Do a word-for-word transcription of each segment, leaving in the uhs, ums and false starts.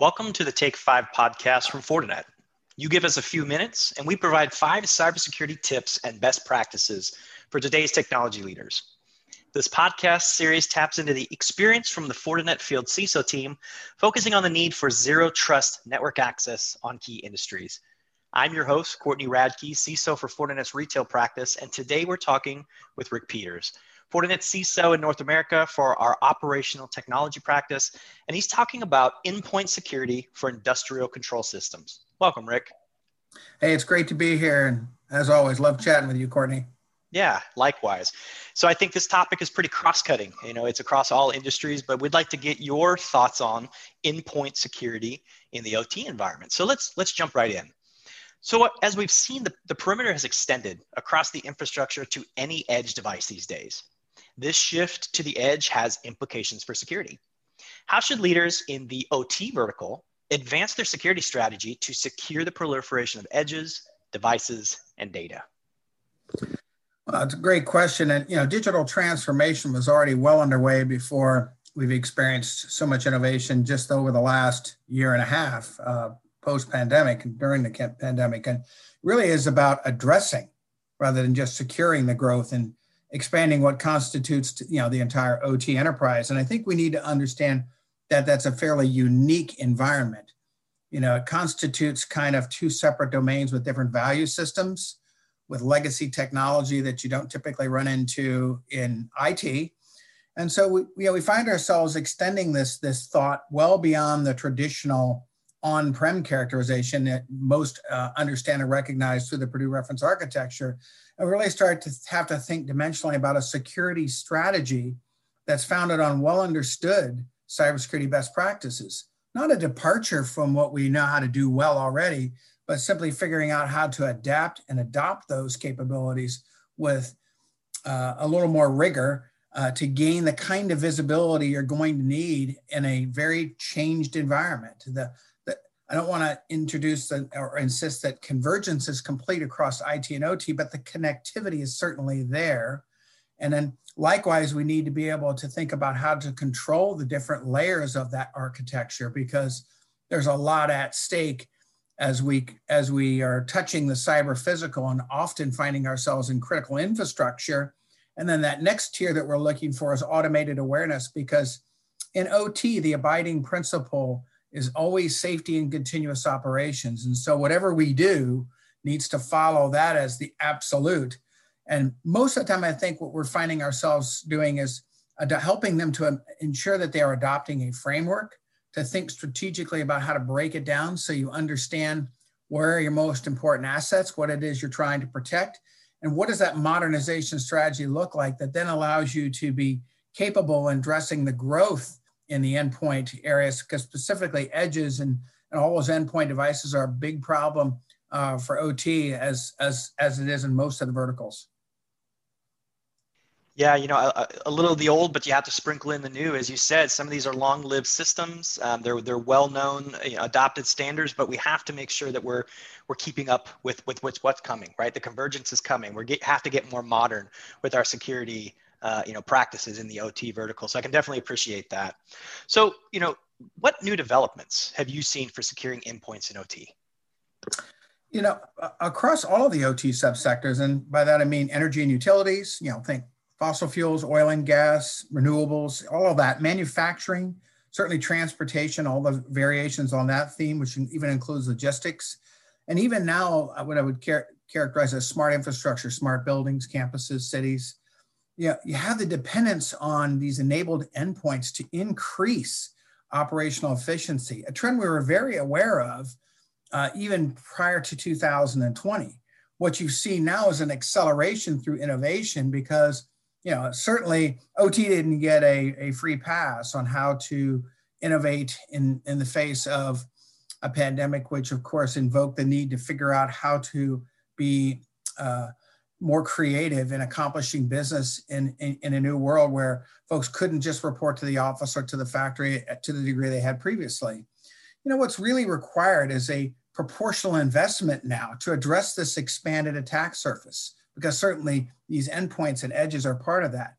Welcome to the Take Five podcast from Fortinet. You give us a few minutes and we provide five cybersecurity tips and best practices for today's technology leaders. This podcast series taps into the experience from the Fortinet Field C I S O team, focusing on the need for zero trust network access on key industries. I'm your host, Courtney Radke, C I S O for Fortinet's retail practice, and today we're talking with Rick Peters, Fortinet C I S O in North America for our operational technology practice, and he's talking about endpoint security for industrial control systems. Welcome, Rick. Hey, it's great to be here, and as always, love chatting with you, Courtney. Yeah, likewise. So I think this topic is pretty cross-cutting. You know, it's across all industries, but we'd like to get your thoughts on endpoint security in the O T environment. So let's let's jump right in. So as we've seen, the, the perimeter has extended across the infrastructure to any edge device these days. This shift to the edge has implications for security. How should leaders in the O T vertical advance their security strategy to secure the proliferation of edges, devices, and data? Well, it's a great question. And, you know, digital transformation was already well underway before we've experienced so much innovation just over the last year and a half, uh, post-pandemic and during the pandemic. And really is about addressing rather than just securing the growth and expanding what constitutes, you know, the entire O T enterprise. And I think we need to understand that that's a fairly unique environment. You know, it constitutes kind of two separate domains with different value systems, with legacy technology that you don't typically run into in I T. And so we, you know, we find ourselves extending this, this thought well beyond the traditional on-prem characterization that most uh, understand and recognize through the Purdue Reference Architecture, and really start to have to think dimensionally about a security strategy that's founded on well-understood cybersecurity best practices. Not a departure from what we know how to do well already, but simply figuring out how to adapt and adopt those capabilities with uh, a little more rigor uh, to gain the kind of visibility you're going to need in a very changed environment. The, the, I don't want to introduce the, or insist that convergence is complete across I T and O T, but the connectivity is certainly there. And then likewise, we need to be able to think about how to control the different layers of that architecture, because there's a lot at stake as we as we are touching the cyber physical and often finding ourselves in critical infrastructure. And then that next tier that we're looking for is automated awareness, because in O T, the abiding principle is always safety and continuous operations. And so whatever we do needs to follow that as the absolute. And most of the time, I think what we're finding ourselves doing is ad- helping them to um, ensure that they are adopting a framework to think strategically about how to break it down so you understand where are your most important assets, what it is you're trying to protect, and what does that modernization strategy look like that then allows you to be capable in addressing the growth in the endpoint areas, because specifically edges and, and all those endpoint devices are a big problem uh, for O T as, as, as it is in most of the verticals. Yeah, you know, a, a little of the old, but you have to sprinkle in the new. As you said, some of these are long-lived systems. Um, they're they're well-known, you know, adopted standards, but we have to make sure that we're we're keeping up with with what's what's coming, right? The convergence is coming. We have to get more modern with our security, uh, you know, practices in the O T vertical. So I can definitely appreciate that. So, you know, what new developments have you seen for securing endpoints in O T? You know, across all of the O T subsectors, and by that I mean energy and utilities. You know, think fossil fuels, oil and gas, renewables, all of that, manufacturing, certainly transportation, all the variations on that theme, which even includes logistics. And even now, what I would char- characterize as smart infrastructure, smart buildings, campuses, cities, you know, you have the dependence on these enabled endpoints to increase operational efficiency, a trend we were very aware of uh, even prior to two thousand twenty. What you see now is an acceleration through innovation, because you know, certainly O T didn't get a, a free pass on how to innovate in, in the face of a pandemic, which of course invoked the need to figure out how to be uh, more creative in accomplishing business in, in, in a new world where folks couldn't just report to the office or to the factory to the degree they had previously. You know, what's really required is a proportional investment now to address this expanded attack surface, because certainly these endpoints and edges are part of that.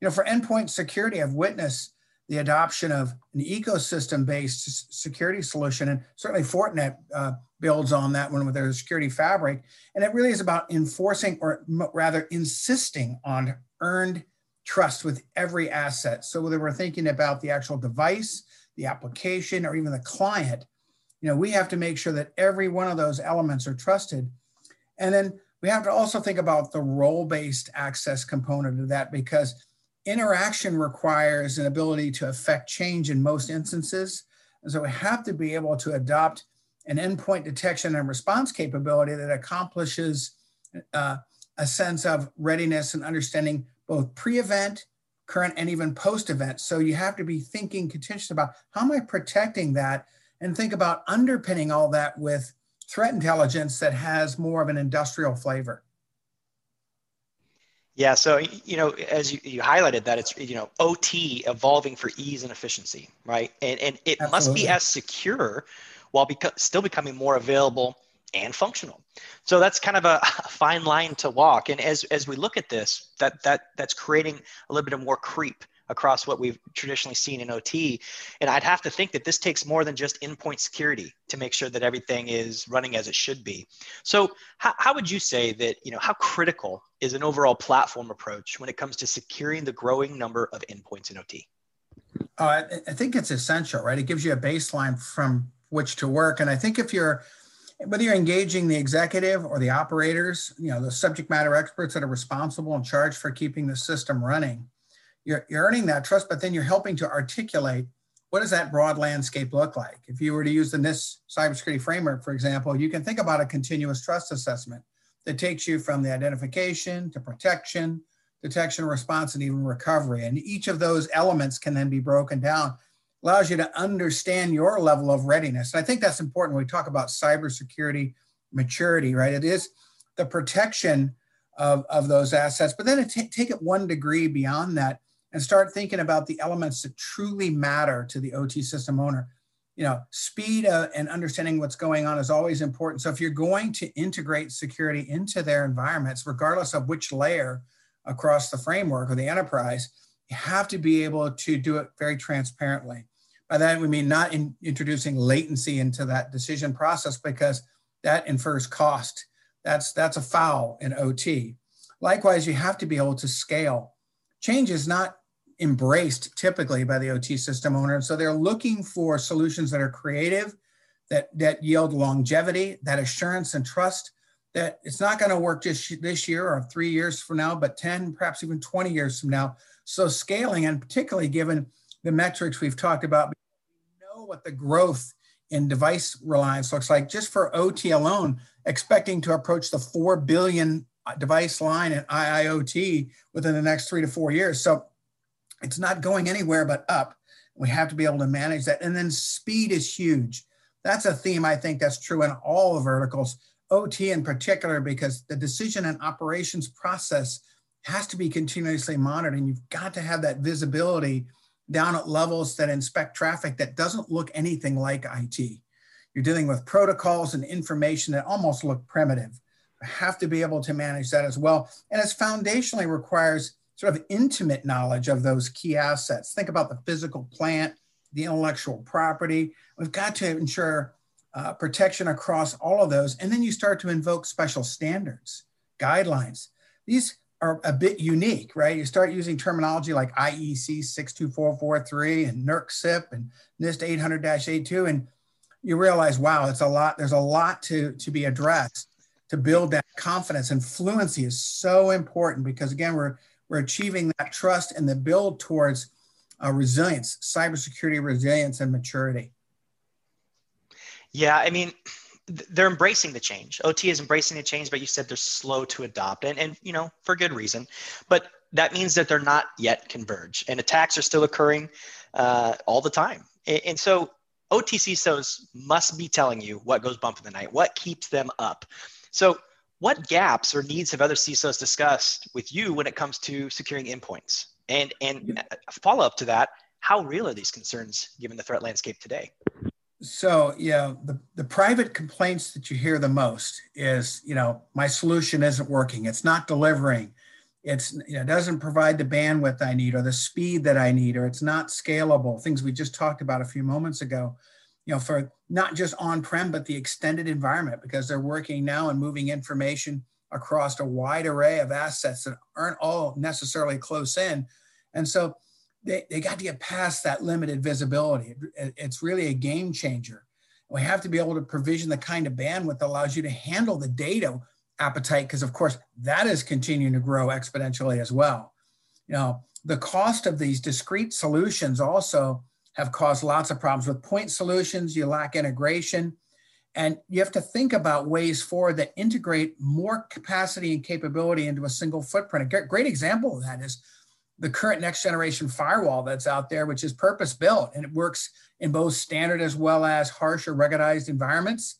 You know, for endpoint security, I've witnessed the adoption of an ecosystem-based security solution. And certainly Fortinet uh, builds on that one with their security fabric. And it really is about enforcing, or rather insisting on, earned trust with every asset. So whether we're thinking about the actual device, the application, or even the client, you know, we have to make sure that every one of those elements are trusted. And then we have to also think about the role-based access component of that, because interaction requires an ability to affect change in most instances. And so we have to be able to adopt an endpoint detection and response capability that accomplishes uh, a sense of readiness and understanding both pre-event, current, and even post-event. So you have to be thinking continuously about, how am I protecting that? And think about underpinning all that with threat intelligence that has more of an industrial flavor. Yeah, so, you know, as you, you highlighted that, it's, you know, O T evolving for ease and efficiency, right? And, and it Absolutely. must be as secure while beco- still becoming more available and functional. So that's kind of a fine line to walk. And as, as we look at this, that, that that's creating a little bit of more creep across what we've traditionally seen in O T. And I'd have to think that this takes more than just endpoint security to make sure that everything is running as it should be. So how, how would you say that, you know, how critical is an overall platform approach when it comes to securing the growing number of endpoints in O T? Uh, I, I think it's essential, right? It gives you a baseline from which to work. And I think if you're, whether you're engaging the executive or the operators, you know, the subject matter experts that are responsible and charged for keeping the system running, You're, you're earning that trust, but then you're helping to articulate, what does that broad landscape look like? If you were to use the NIST cybersecurity framework, for example, you can think about a continuous trust assessment that takes you from the identification to protection, detection, response, and even recovery. And each of those elements can then be broken down, allows you to understand your level of readiness. And I think that's important when we talk about cybersecurity maturity, right? It is the protection of, of those assets, but then it t- take it one degree beyond that, and start thinking about the elements that truly matter to the O T system owner. You know, speed uh, and understanding what's going on is always important. So if you're going to integrate security into their environments, regardless of which layer across the framework or the enterprise, you have to be able to do it very transparently. By that, we mean not in introducing latency into that decision process, because that infers cost. That's, that's a foul in O T. Likewise, you have to be able to scale. Change is not embraced typically by the O T system owner. And so they're looking for solutions that are creative, that, that yield longevity, that assurance and trust, that it's not going to work just this year or three years from now, but ten, perhaps even twenty years from now. So scaling, and particularly given the metrics we've talked about, we know what the growth in device reliance looks like. Just for O T alone, expecting to approach the four billion device line and I I O T within the next three to four years. So it's not going anywhere but up. We have to be able to manage that. And then speed is huge. That's a theme I think that's true in all verticals, O T in particular, because the decision and operations process has to be continuously monitored. And you've got to have that visibility down at levels that inspect traffic that doesn't look anything like I T. You're dealing with protocols and information that almost look primitive. Have to be able to manage that as well. And it foundationally requires sort of intimate knowledge of those key assets. Think about the physical plant, the intellectual property. We've got to ensure uh, protection across all of those. And then you start to invoke special standards, guidelines. These are a bit unique, right? You start using terminology like I E C six two four four three and NERC SIP and NIST eight hundred dash eighty-two. And you realize, wow, it's a lot. There's a lot to, to be addressed to build that confidence. And fluency is so important, because again, we're, we're achieving that trust and the build towards uh, resilience, cybersecurity resilience and maturity. Yeah, I mean, they're embracing the change. O T is embracing the change, but you said they're slow to adopt, and, and you know, for good reason. But that means that they're not yet converged, and attacks are still occurring uh, all the time. And, and so O T C I S Os must be telling you what goes bump in the night, what keeps them up. So what gaps or needs have other C I S Os discussed with you when it comes to securing endpoints? And, and a follow-up to that, how real are these concerns given the threat landscape today? So, yeah, the, the private complaints that you hear the most is, you know, my solution isn't working. It's not delivering. It's, you know, it doesn't provide the bandwidth I need or the speed that I need, or it's not scalable, things we just talked about a few moments ago, you know, for not just on-prem, but the extended environment, because they're working now and moving information across a wide array of assets that aren't all necessarily close in. And so they, they got to get past that limited visibility. It, it's really a game changer. We have to be able to provision the kind of bandwidth that allows you to handle the data appetite, because of course that is continuing to grow exponentially as well. You know, the cost of these discrete solutions also have caused lots of problems. With point solutions, you lack integration, and you have to think about ways forward that integrate more capacity and capability into a single footprint. A great example of that is the current next generation firewall that's out there, which is purpose built, and it works in both standard as well as harsh or ruggedized environments.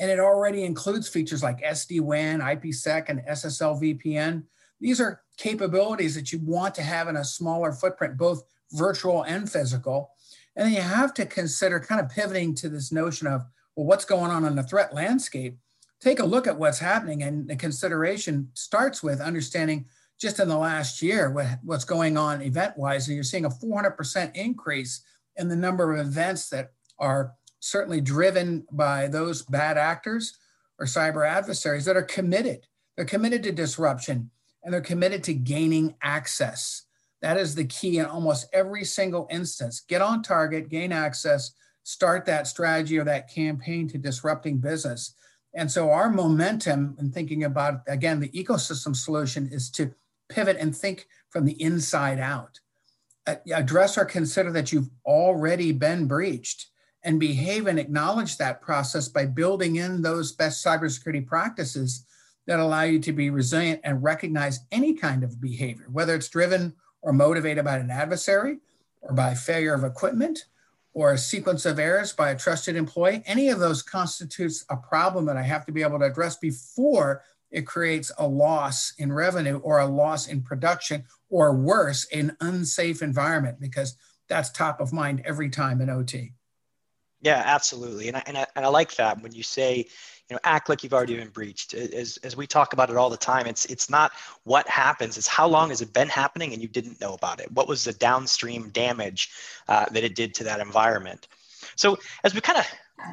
And it already includes features like S D WAN, IPsec, and S S L V P N. These are capabilities that you want to have in a smaller footprint, both virtual and physical. And then you have to consider kind of pivoting to this notion of, well, what's going on in the threat landscape? Take a look at what's happening, and the consideration starts with understanding just in the last year what's going on event-wise, and you're seeing a four hundred percent increase in the number of events that are certainly driven by those bad actors or cyber adversaries that are committed. They're committed to disruption, and they're committed to gaining access. That is the key in almost every single instance. Get on target, gain access, start that strategy or that campaign to disrupting business. And so our momentum in thinking about, again, the ecosystem solution is to pivot and think from the inside out. Address or consider that you've already been breached, and behave and acknowledge that process by building in those best cybersecurity practices that allow you to be resilient and recognize any kind of behavior, whether it's driven or motivated by an adversary or by failure of equipment or a sequence of errors by a trusted employee. Any of those constitutes a problem that I have to be able to address before it creates a loss in revenue or a loss in production, or worse, an unsafe environment, because that's top of mind every time in O T. Yeah, absolutely. And I, and I, and I like that when you say, you know, act like you've already been breached. As, as we talk about it all the time, it's it's not what happens, it's how long has it been happening and you didn't know about it. What was the downstream damage uh, that it did to that environment? So as we kind of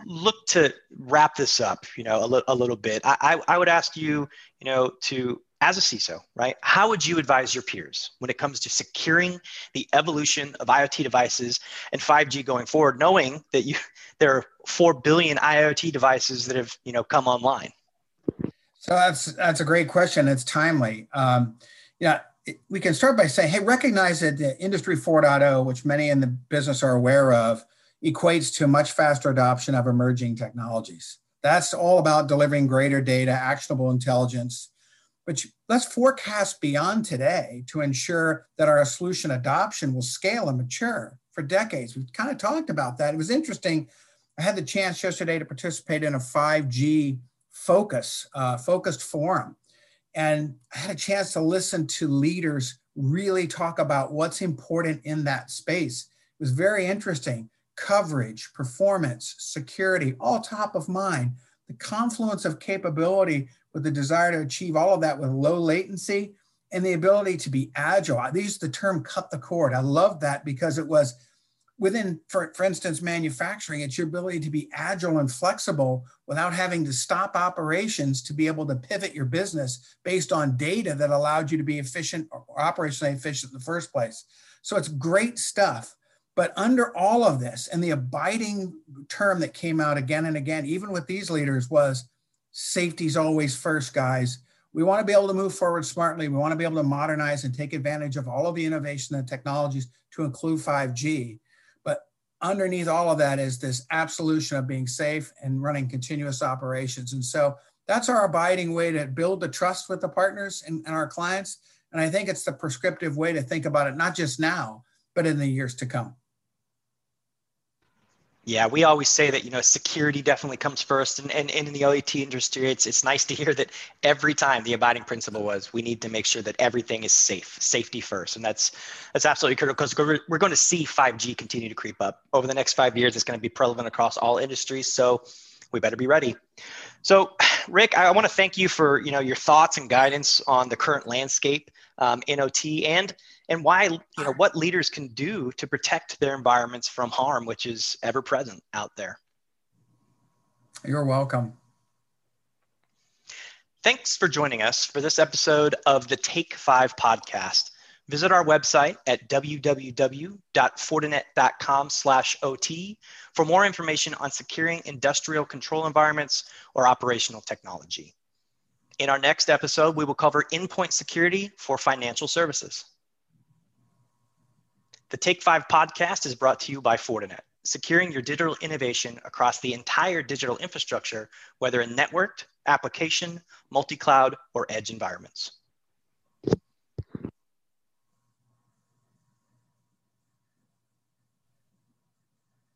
look to wrap this up, you know, a, li- a little bit, I, I, I would ask you, you know, to, as a C I S O, right, how would you advise your peers when it comes to securing the evolution of IoT devices and five G going forward, knowing that you there are four billion IoT devices that have, you know, come online? So that's that's a great question. It's timely. Um, yeah, it, we can start by saying, hey, recognize that the Industry four point oh, which many in the business are aware of, equates to much faster adoption of emerging technologies. That's all about delivering greater data, actionable intelligence. But let's forecast beyond today to ensure that our solution adoption will scale and mature for decades. We've kind of talked about that. It was interesting. I had the chance yesterday to participate in a five G focus, uh, focused forum. And I had a chance to listen to leaders really talk about what's important in that space. It was very interesting. Coverage, performance, security, all top of mind. The confluence of capability with the desire to achieve all of that with low latency and the ability to be agile. I used the term cut the cord. I love that because it was within, for, for instance, manufacturing, it's your ability to be agile and flexible without having to stop operations to be able to pivot your business based on data that allowed you to be efficient or operationally efficient in the first place. So it's great stuff. But under all of this, and the abiding term that came out again and again, even with these leaders, was safety's always first, guys. We want to be able to move forward smartly. We want to be able to modernize and take advantage of all of the innovation and technologies to include five G. But underneath all of that is this absolution of being safe and running continuous operations. And so that's our abiding way to build the trust with the partners and, and our clients. And I think it's the prescriptive way to think about it, not just now, but in the years to come. Yeah, we always say that, you know, security definitely comes first. And, and, and in the IoT industry, it's it's nice to hear that every time the abiding principle was we need to make sure that everything is safe, safety first. And that's that's absolutely critical because we're, we're going to see five G continue to creep up. Over the next five years, it's going to be prevalent across all industries. So we better be ready. So Rick, I, I want to thank you for you know, your thoughts and guidance on the current landscape um, in O T and, and why, you know, what leaders can do to protect their environments from harm, which is ever present out there. You're welcome. Thanks for joining us for this episode of the Take Five podcast. Visit our website at w w w dot fortinet dot com slash O T for more information on securing industrial control environments or operational technology. In our next episode, we will cover endpoint security for financial services. The Take Five podcast is brought to you by Fortinet, securing your digital innovation across the entire digital infrastructure, whether in networked, application, multi-cloud, or edge environments.